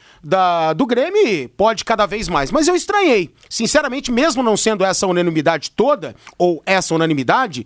do Grêmio e pode cada vez mais. Mas eu estranhei. Sinceramente, mesmo não sendo essa unanimidade toda, ou essa unanimidade,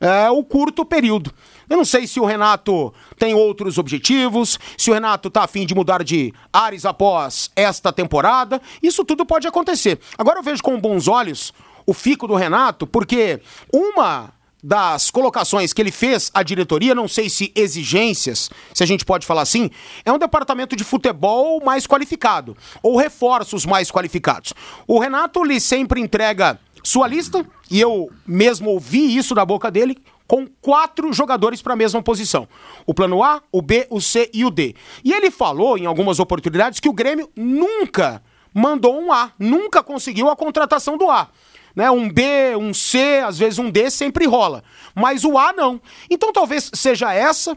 é o curto período. Eu não sei se o Renato tem outros objetivos, se o Renato tá a fim de mudar de ares após esta temporada. Isso tudo pode acontecer. Agora eu vejo com bons olhos o fico do Renato, porque uma das colocações que ele fez à diretoria, não sei se exigências, se a gente pode falar assim, é um departamento de futebol mais qualificado, ou reforços mais qualificados. O Renato, ele sempre entrega sua lista, e eu mesmo ouvi isso da boca dele, com 4 jogadores para a mesma posição. O plano A, o B, o C e o D. E ele falou, em algumas oportunidades, que o Grêmio nunca mandou um A, nunca conseguiu a contratação do A. Né? Um B, um C, às vezes um D sempre rola. Mas o A não. Então talvez seja essa,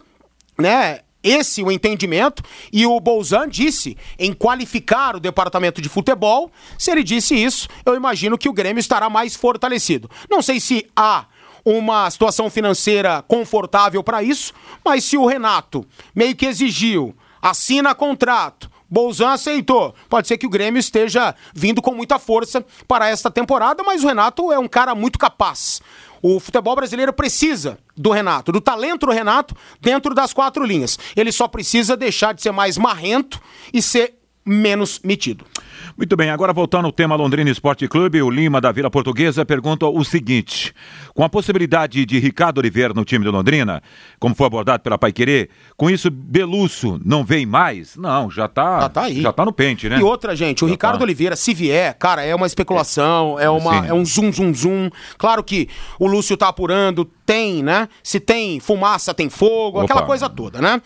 né? Esse o entendimento, e o Bolzan disse em qualificar o departamento de futebol. Se ele disse isso, eu imagino que o Grêmio estará mais fortalecido. Não sei se há uma situação financeira confortável para isso, mas se o Renato meio que exigiu, assina contrato, Bolzan aceitou, pode ser que o Grêmio esteja vindo com muita força para esta temporada, mas o Renato é um cara muito capaz. O futebol brasileiro precisa do Renato, do talento do Renato dentro das 4 linhas. Ele só precisa deixar de ser mais marrento e ser menos metido. Muito bem, agora voltando ao tema Londrina Esporte Clube, o Lima da Vila Portuguesa pergunta o seguinte: com a possibilidade de Ricardo Oliveira no time de Londrina, como foi abordado pela Paiquerê, com isso Belusso não vem mais? Não, já tá no pente, né? E outra, gente, o Ricardo Oliveira, se vier, cara, é uma especulação, é um zoom. Claro que o Lúcio tá apurando, tem, né? Se tem fumaça, tem fogo, aquela coisa toda, né?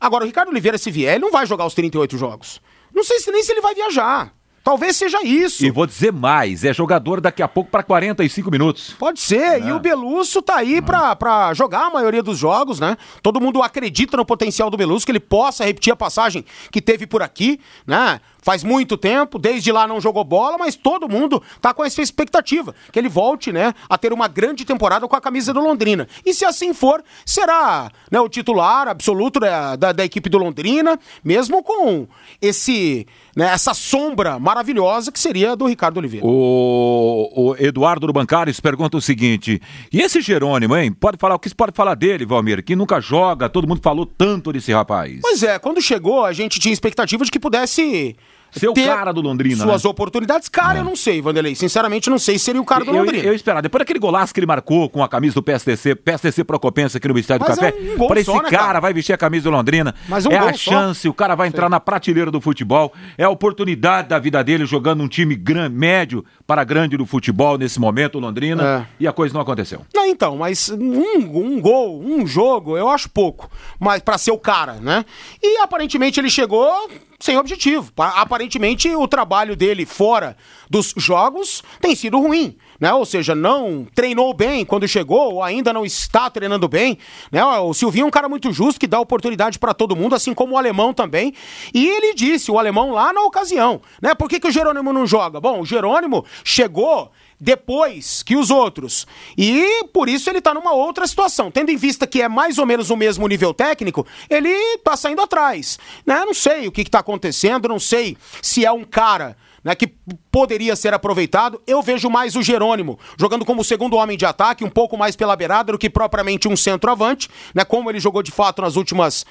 Agora, o Ricardo Oliveira, se vier, ele não vai jogar os 38 jogos. Não sei se nem se ele vai viajar. Talvez seja isso. E vou dizer mais, é jogador daqui a pouco para 45 minutos. Pode ser, e o Belusso tá aí para jogar a maioria dos jogos, né? Todo mundo acredita no potencial do Belusso, que ele possa repetir a passagem que teve por aqui, né? Faz muito tempo, desde lá não jogou bola, mas todo mundo tá com essa expectativa, que ele volte, né, a ter uma grande temporada com a camisa do Londrina. E se assim for, será, né, o titular absoluto da equipe do Londrina, mesmo com esse, né, essa sombra maravilhosa que seria do Ricardo Oliveira. O Eduardo do Bancários pergunta o seguinte: e esse Jerônimo, hein? O que se pode falar dele, Valmir? Que nunca joga, todo mundo falou tanto desse rapaz. Pois é, quando chegou a gente tinha expectativa de que pudesse ser o cara do Londrina, suas oportunidades. Cara, eu não sei, Vanderlei. Sinceramente, não sei se seria o cara do Londrina. Eu esperava. Depois daquele golaço que ele marcou com a camisa do PSDC Procopensa aqui no Estádio do Café, para esse cara vai vestir a camisa do Londrina. Mas é a chance, o cara vai entrar na prateleira do futebol. É a oportunidade da vida dele jogando um time médio para grande do futebol nesse momento, o Londrina. E a coisa não aconteceu. Não, então, mas um gol, um jogo, eu acho pouco. Mas para ser o cara, né? E aparentemente ele chegou sem objetivo. Aparentemente o trabalho dele fora dos jogos tem sido ruim, né? Ou seja, não treinou bem quando chegou, ou ainda não está treinando bem, né? O Silvinho é um cara muito justo, que dá oportunidade para todo mundo, assim como o Alemão também. E ele disse, o Alemão lá na ocasião, né? Por que o Jerônimo não joga? Bom, o Jerônimo chegou depois que os outros, e por isso ele tá numa outra situação, tendo em vista que é mais ou menos o mesmo nível técnico, ele tá saindo atrás, né? Não sei o que tá acontecendo, não sei se é um cara, né, que poderia ser aproveitado. Eu vejo mais o Jerônimo jogando como segundo homem de ataque, um pouco mais pela beirada do que propriamente um centroavante, né, como ele jogou de fato nas últimas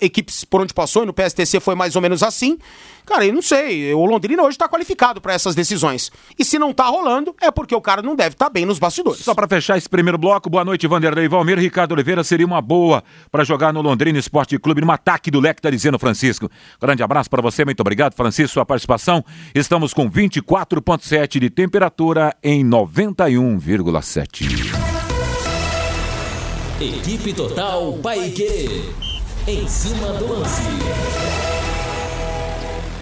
equipes por onde passou, e no PSTC foi mais ou menos assim. Cara, eu não sei, o Londrina hoje está qualificado para essas decisões, e se não tá rolando, é porque o cara não deve estar bem nos bastidores. Só para fechar esse primeiro bloco, boa noite, Vanderlei Valmir. Ricardo Oliveira seria uma boa para jogar no Londrina Esporte Clube, no ataque do Leque, tá dizendo Francisco. Grande abraço para você, muito obrigado, Francisco, sua participação. Estamos com 24,7 de temperatura em 91,7. Equipe Total Paiquerê. Em cima do lance.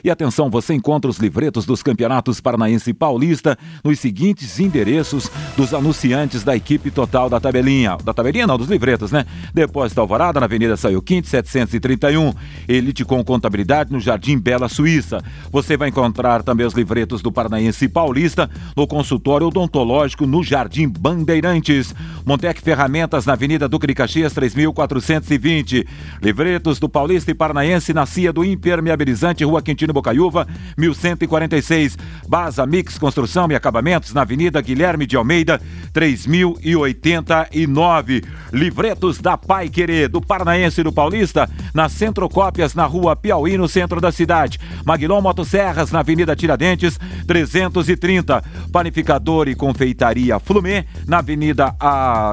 E atenção, você encontra os livretos dos campeonatos paranaense e paulista nos seguintes endereços dos anunciantes da equipe total da tabelinha. Da tabelinha não, dos livretos, né? Depósito Alvorada, na Avenida Saioquinte, 731. Elite com Contabilidade, no Jardim Bela Suíça. Você vai encontrar também os livretos do paranaense e paulista no consultório odontológico no Jardim Bandeirantes. Montec Ferramentas, na Avenida Duque de Caxias, 3420. Livretos do paulista e paranaense na Cia do Impermeabilizante, Rua Quintino Bocaiúva, 1146. Baza Mix Construção e Acabamentos, na Avenida Guilherme de Almeida, 3089. Livretos da Paiquerê, do paranaense e do paulista, na Centro Cópias, na Rua Piauí, no centro da cidade. Maguilon Motosserras, na Avenida Tiradentes, 330. Panificador e Confeitaria Flumê, na Avenida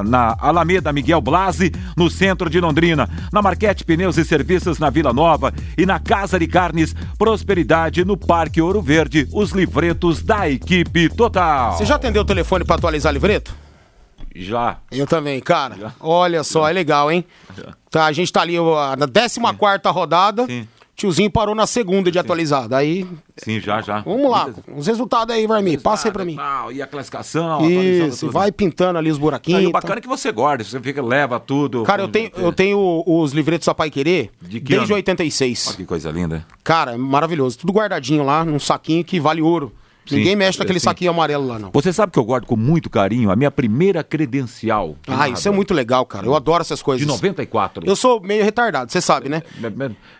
na Alameda Miguel Blasi, no centro de Londrina. Na Marquete Pneus e Serviços, na Vila Nova, e na Casa de Carnes Prosperidade, no Parque Ouro Verde, os livretos da equipe total. Você já atendeu o telefone para atualizar livreto? Já. Eu também, cara. Já. Olha só, já. É legal, hein? Já. Tá, a gente tá ali na 14ª rodada. Sim. Tiozinho parou na segunda de atualizar. Daí. Sim, já. Vamos lá. Os resultados aí, Varmi. Passa aí pra mim. E a classificação. Isso, vai pintando ali os buraquinhos. Aí, o bacana é que você guarda, você leva tudo. Cara, eu tenho os livretos da Paiquerê desde 86. Olha que coisa linda. Cara, maravilhoso. Tudo guardadinho lá, num saquinho que vale ouro. Sim, ninguém mexe naquele saquinho amarelo lá, não. Você sabe que eu guardo com muito carinho a minha primeira credencial. Isso é muito legal, cara. Eu adoro essas coisas. De 94. Eu sou meio retardado, você sabe, né?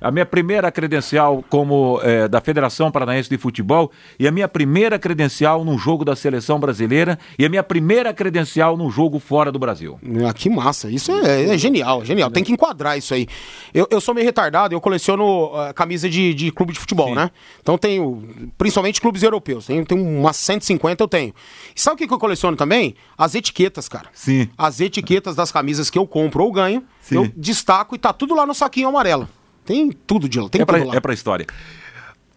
A minha primeira credencial como da Federação Paranaense de Futebol, e a minha primeira credencial num jogo da Seleção Brasileira, e a minha primeira credencial num jogo fora do Brasil. Ah, que massa. Isso é genial, genial. Tem que enquadrar isso aí. Eu sou meio retardado, eu coleciono camisa de clube de futebol, né? Então tenho, principalmente clubes europeus, tem umas 150 eu tenho. E sabe o que eu coleciono também? As etiquetas, cara. Sim. As etiquetas das camisas que eu compro ou ganho, sim, eu destaco e tá tudo lá no saquinho amarelo. Tem tudo de lá, tem tudo lá. É pra história.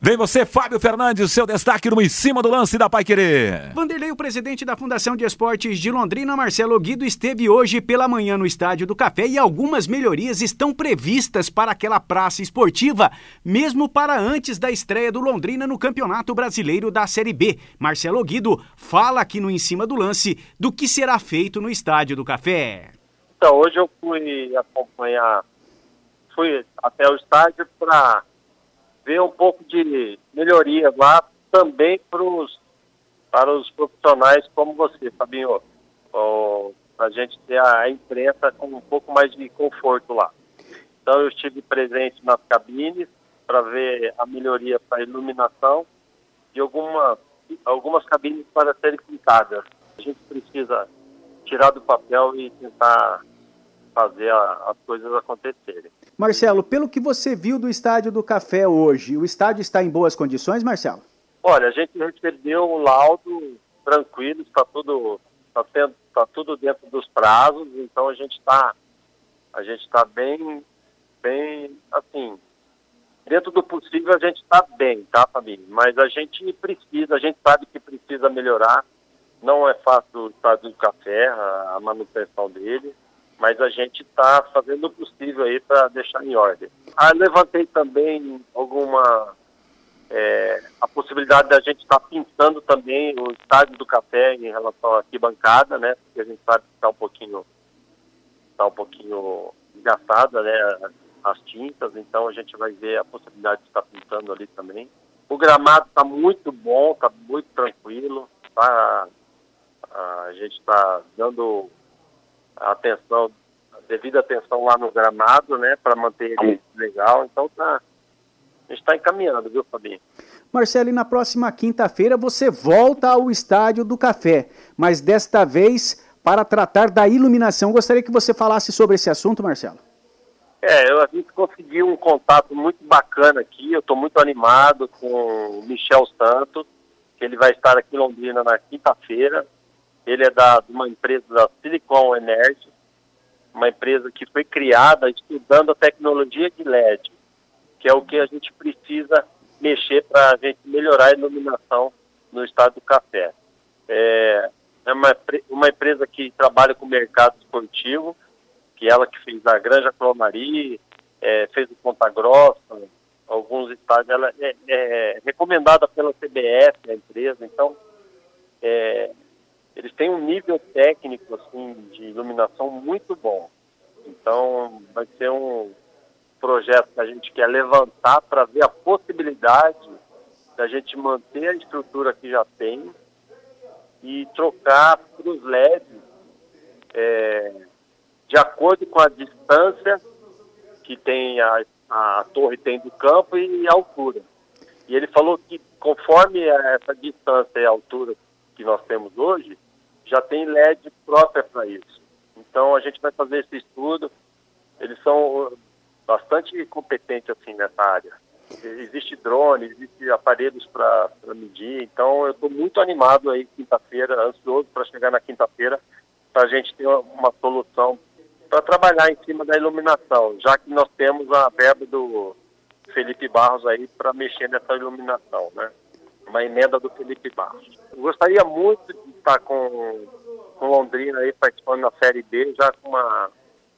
Vem você, Fábio Fernandes, seu destaque no Em Cima do Lance da Paiquerê. Vanderlei, o presidente da Fundação de Esportes de Londrina, Marcelo Guido, esteve hoje pela manhã no Estádio do Café e algumas melhorias estão previstas para aquela praça esportiva, mesmo para antes da estreia do Londrina no Campeonato Brasileiro da Série B. Marcelo Guido fala aqui no Em Cima do Lance do que será feito no Estádio do Café. Então, hoje eu fui até o estádio para ver um pouco de melhoria lá também para os profissionais como você, Fabinho. A gente ter a imprensa com um pouco mais de conforto lá. Então eu estive presente nas cabines para ver a melhoria para iluminação e algumas cabines para serem pintadas. A gente precisa tirar do papel e tentar fazer as coisas acontecerem. Marcelo, pelo que você viu do Estádio do Café hoje, o estádio está em boas condições, Marcelo? Olha, a gente recebeu um laudo tranquilo, está tudo dentro dos prazos, então a gente está bem, assim, dentro do possível a gente está bem, tá, família? Mas a gente sabe que precisa melhorar, não é fácil o Estádio do Café, a manutenção dele, mas a gente está fazendo o possível aí para deixar em ordem. Levantei também a possibilidade da gente estar pintando também o Estádio do Café em relação à arquibancada, né? Porque a gente sabe que está um pouquinho engaçada, né? As tintas, então a gente vai ver a possibilidade de estar pintando ali também. O gramado está muito bom, está muito tranquilo, tá? A gente está dando a devida atenção lá no gramado, né, para manter ele legal, então a gente está encaminhando, viu, Fabinho? Marcelo, e na próxima quinta-feira você volta ao Estádio do Café, mas desta vez para tratar da iluminação. Gostaria que você falasse sobre esse assunto, Marcelo. A gente conseguiu um contato muito bacana aqui, eu estou muito animado com o Michel Santos, que ele vai estar aqui em Londrina na quinta-feira. Ele é de uma empresa da Silicon Energy, uma empresa que foi criada estudando a tecnologia de LED, que é o que a gente precisa mexer para a gente melhorar a iluminação no Estádio do Café. É uma empresa que trabalha com o mercado esportivo, que ela que fez a Granja Clomari, fez o Ponta Grossa, alguns estados, ela é recomendada pela CBF, a empresa. Então, eles têm um nível técnico assim, de iluminação muito bom. Então, vai ser um projeto que a gente quer levantar para ver a possibilidade da gente manter a estrutura que já tem e trocar para os LEDs de acordo com a distância que tem a torre tem do campo e a altura. E ele falou que conforme essa distância e a altura que nós temos hoje, já tem LED própria para isso. Então a gente vai fazer esse estudo. Eles são bastante competentes assim, nessa área. Existe drone, existe aparelhos para medir. Então eu estou muito animado aí quinta-feira, ansioso para chegar na quinta-feira para a gente ter uma solução para trabalhar em cima da iluminação, já que nós temos a verba do Felipe Barros aí para mexer nessa iluminação, né? Uma emenda do Felipe Barros. Eu gostaria muito de estar com Londrina aí participando na Série B, já com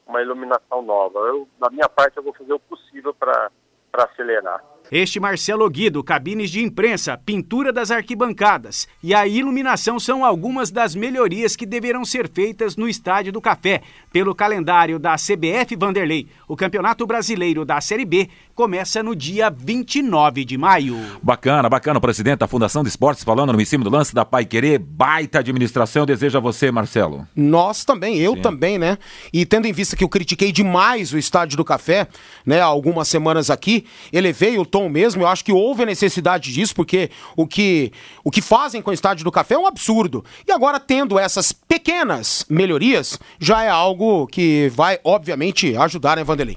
uma iluminação nova. Da minha parte, eu vou fazer o possível para acelerar. Este Marcelo Guido, cabines de imprensa, pintura das arquibancadas e a iluminação são algumas das melhorias que deverão ser feitas no Estádio do Café. Pelo calendário da CBF Vanderlei, o Campeonato Brasileiro da Série B começa no dia 29 de maio. Bacana, o presidente da Fundação de Esportes falando no em cima do lance da Paiquerê, baita administração, desejo a você, Marcelo. Nós também, também, né? E tendo em vista que eu critiquei demais o Estádio do Café, né, há algumas semanas aqui, elevei o tom mesmo, eu acho que houve a necessidade disso, porque o que fazem com o Estádio do Café é um absurdo. E agora, tendo essas pequenas melhorias, já é algo que vai, obviamente, ajudar, né, Vanderlei?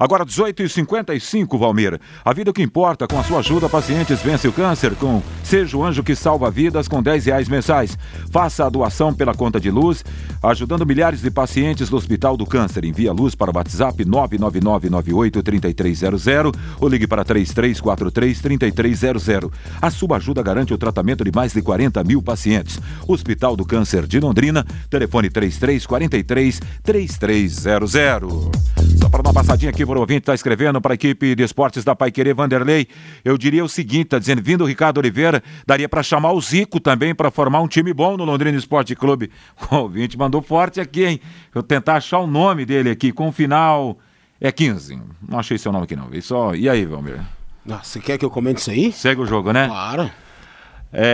Agora 18h55, Valmir. A vida que importa, com a sua ajuda, pacientes vencem o câncer com Seja o Anjo que Salva Vidas, com R$10 mensais. Faça a doação pela conta de luz, ajudando milhares de pacientes do Hospital do Câncer. Envia luz para o WhatsApp 99998-3300 ou ligue para 3343-3300. A sua ajuda garante o tratamento de mais de 40 mil pacientes. Hospital do Câncer de Londrina, telefone 3343-3300. Só para uma passadinha aqui, por ouvinte, está escrevendo para a equipe de esportes da Paiquerê, Vanderlei. Eu diria o seguinte, está dizendo, vindo o Ricardo Oliveira, daria para chamar o Zico também para formar um time bom no Londrina Esporte Clube. O ouvinte mandou forte aqui, hein? Eu tentar achar o nome dele aqui, com o final é 15. Não achei seu nome aqui não, só... E aí, Valmir? Você quer que eu comente isso aí? Segue o jogo, né? Claro.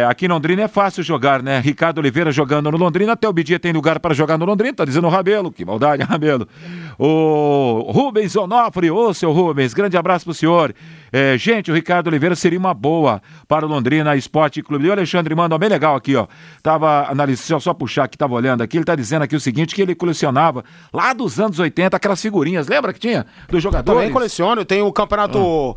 Aqui em Londrina é fácil jogar, né? Ricardo Oliveira jogando no Londrina, até o Bidia tem lugar para jogar no Londrina, tá dizendo o Rabelo, que maldade, Rabelo. O Rubens Onofre, seu Rubens, grande abraço pro senhor. O Ricardo Oliveira seria uma boa para o Londrina Esporte Clube. E o Alexandre manda bem legal aqui, ó. Tava analisando, deixa eu só puxar aqui, tava olhando aqui, ele tá dizendo aqui o seguinte, que ele colecionava lá dos anos 80, aquelas figurinhas, lembra que tinha? Dos jogadores? Eu também coleciono, eu tenho o Campeonato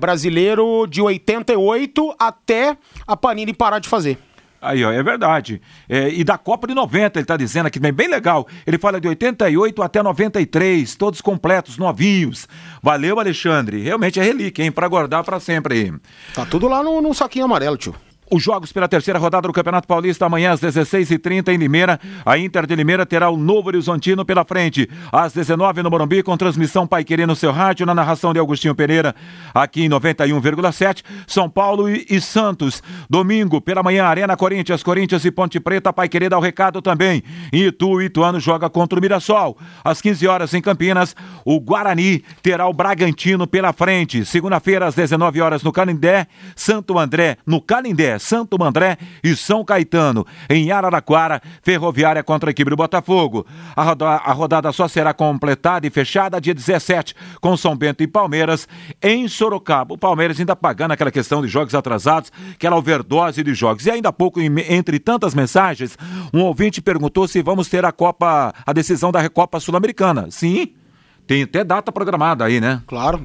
Brasileiro de 88 até a Panini parar de fazer. Aí, ó, é verdade. E da Copa de 90, ele tá dizendo aqui, bem legal. Ele fala de 88 até 93, todos completos, novinhos. Valeu, Alexandre. Realmente é relíquia, hein? Pra guardar pra sempre aí. Tá tudo lá num saquinho amarelo, tio. Os jogos pela terceira rodada do Campeonato Paulista amanhã às 16h30 em Limeira. A Inter de Limeira terá o Novo Horizontino pela frente. Às 19h no Morumbi, com transmissão Paiquerê no seu rádio, na narração de Augustinho Pereira, aqui em 91,7. São Paulo e Santos. Domingo pela manhã, Arena Corinthians. Corinthians e Ponte Preta, Paiquerê dá o recado também. Ituano joga contra o Mirassol. Às 15h em Campinas, o Guarani terá o Bragantino pela frente. Segunda-feira às 19h no Canindé, Santo André no Canindé. Santo André e São Caetano. Em Araraquara, Ferroviária contra a equipe do Botafogo. A rodada só será completada e fechada dia 17, com São Bento e Palmeiras em Sorocaba. O Palmeiras ainda pagando aquela questão de jogos atrasados, aquela overdose de jogos. E ainda há pouco, entre tantas mensagens, um ouvinte perguntou se vamos ter a decisão da Recopa Sul-Americana. Sim. Tem até data programada aí, né? Claro.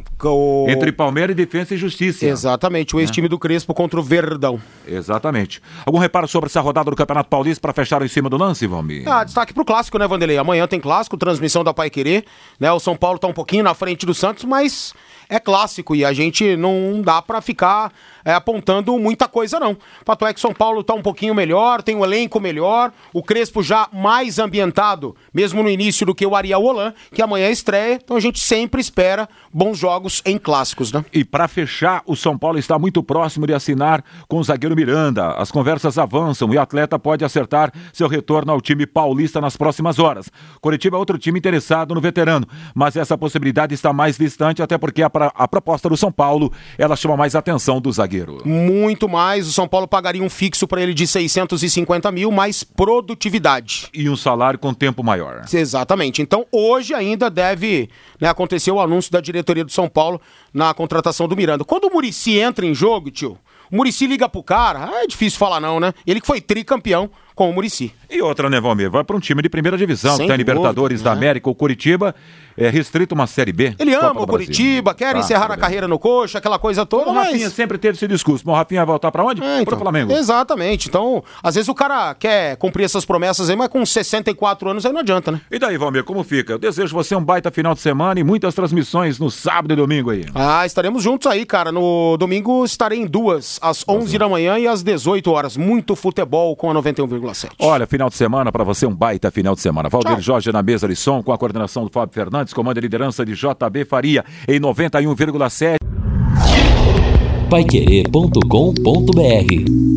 Entre Palmeiras, Defensa e Justiça. Exatamente, o ex-time do Crespo contra o Verdão. Exatamente. Algum reparo sobre essa rodada do Campeonato Paulista para fechar em cima do lance, Valmir? Destaque pro clássico, né, Vanderlei? Amanhã tem clássico, transmissão da Paiquerê, né? O São Paulo tá um pouquinho na frente do Santos, mas é clássico e a gente não dá para ficar apontando muita coisa, não. O fato é que São Paulo tá um pouquinho melhor, tem um elenco melhor, o Crespo já mais ambientado, mesmo no início, do que o Ariel Holan, que amanhã estreia, então a gente sempre espera bons jogos em clássicos, né? E para fechar, o São Paulo está muito próximo de assinar com o zagueiro Miranda. As conversas avançam e o atleta pode acertar seu retorno ao time paulista nas próximas horas. Coritiba é outro time interessado no veterano, mas essa possibilidade está mais distante, até porque a proposta do São Paulo, ela chama mais a atenção do zagueiro. Muito mais, o São Paulo pagaria um fixo para ele de 650 mil, mais produtividade. E um salário com tempo maior. Exatamente, então hoje ainda deve acontecer o anúncio da diretoria do São Paulo na contratação do Miranda. Quando o Muricy entra em jogo, tio, o Muricy liga pro cara, é difícil falar não, né? Ele que foi tricampeão com o Muricy. E outra, né, Valmir? Vai para um time de primeira divisão, tem Libertadores da América, o Curitiba, restrito uma Série B. Ele ama o Curitiba, quer encerrar a carreira no Coxa, aquela coisa toda, mas... O Rafinha sempre teve esse discurso, mas o Rafinha vai voltar para onde? Então, pro Flamengo. Exatamente, então, às vezes o cara quer cumprir essas promessas aí, mas com 64 anos aí não adianta, né? E daí, Valmir, como fica? Eu desejo você um baita final de semana e muitas transmissões no sábado e domingo aí. Ah, estaremos juntos aí, cara, no domingo estarei em duas, às 11 da manhã e às 18 horas, muito futebol com a 91,7. Olha, final de semana pra você, um baita final de semana. Valdir Jorge na mesa de som, com a coordenação do Fábio Fernandes, comando e liderança de JB Faria em 91,7. Paiquerê.com.br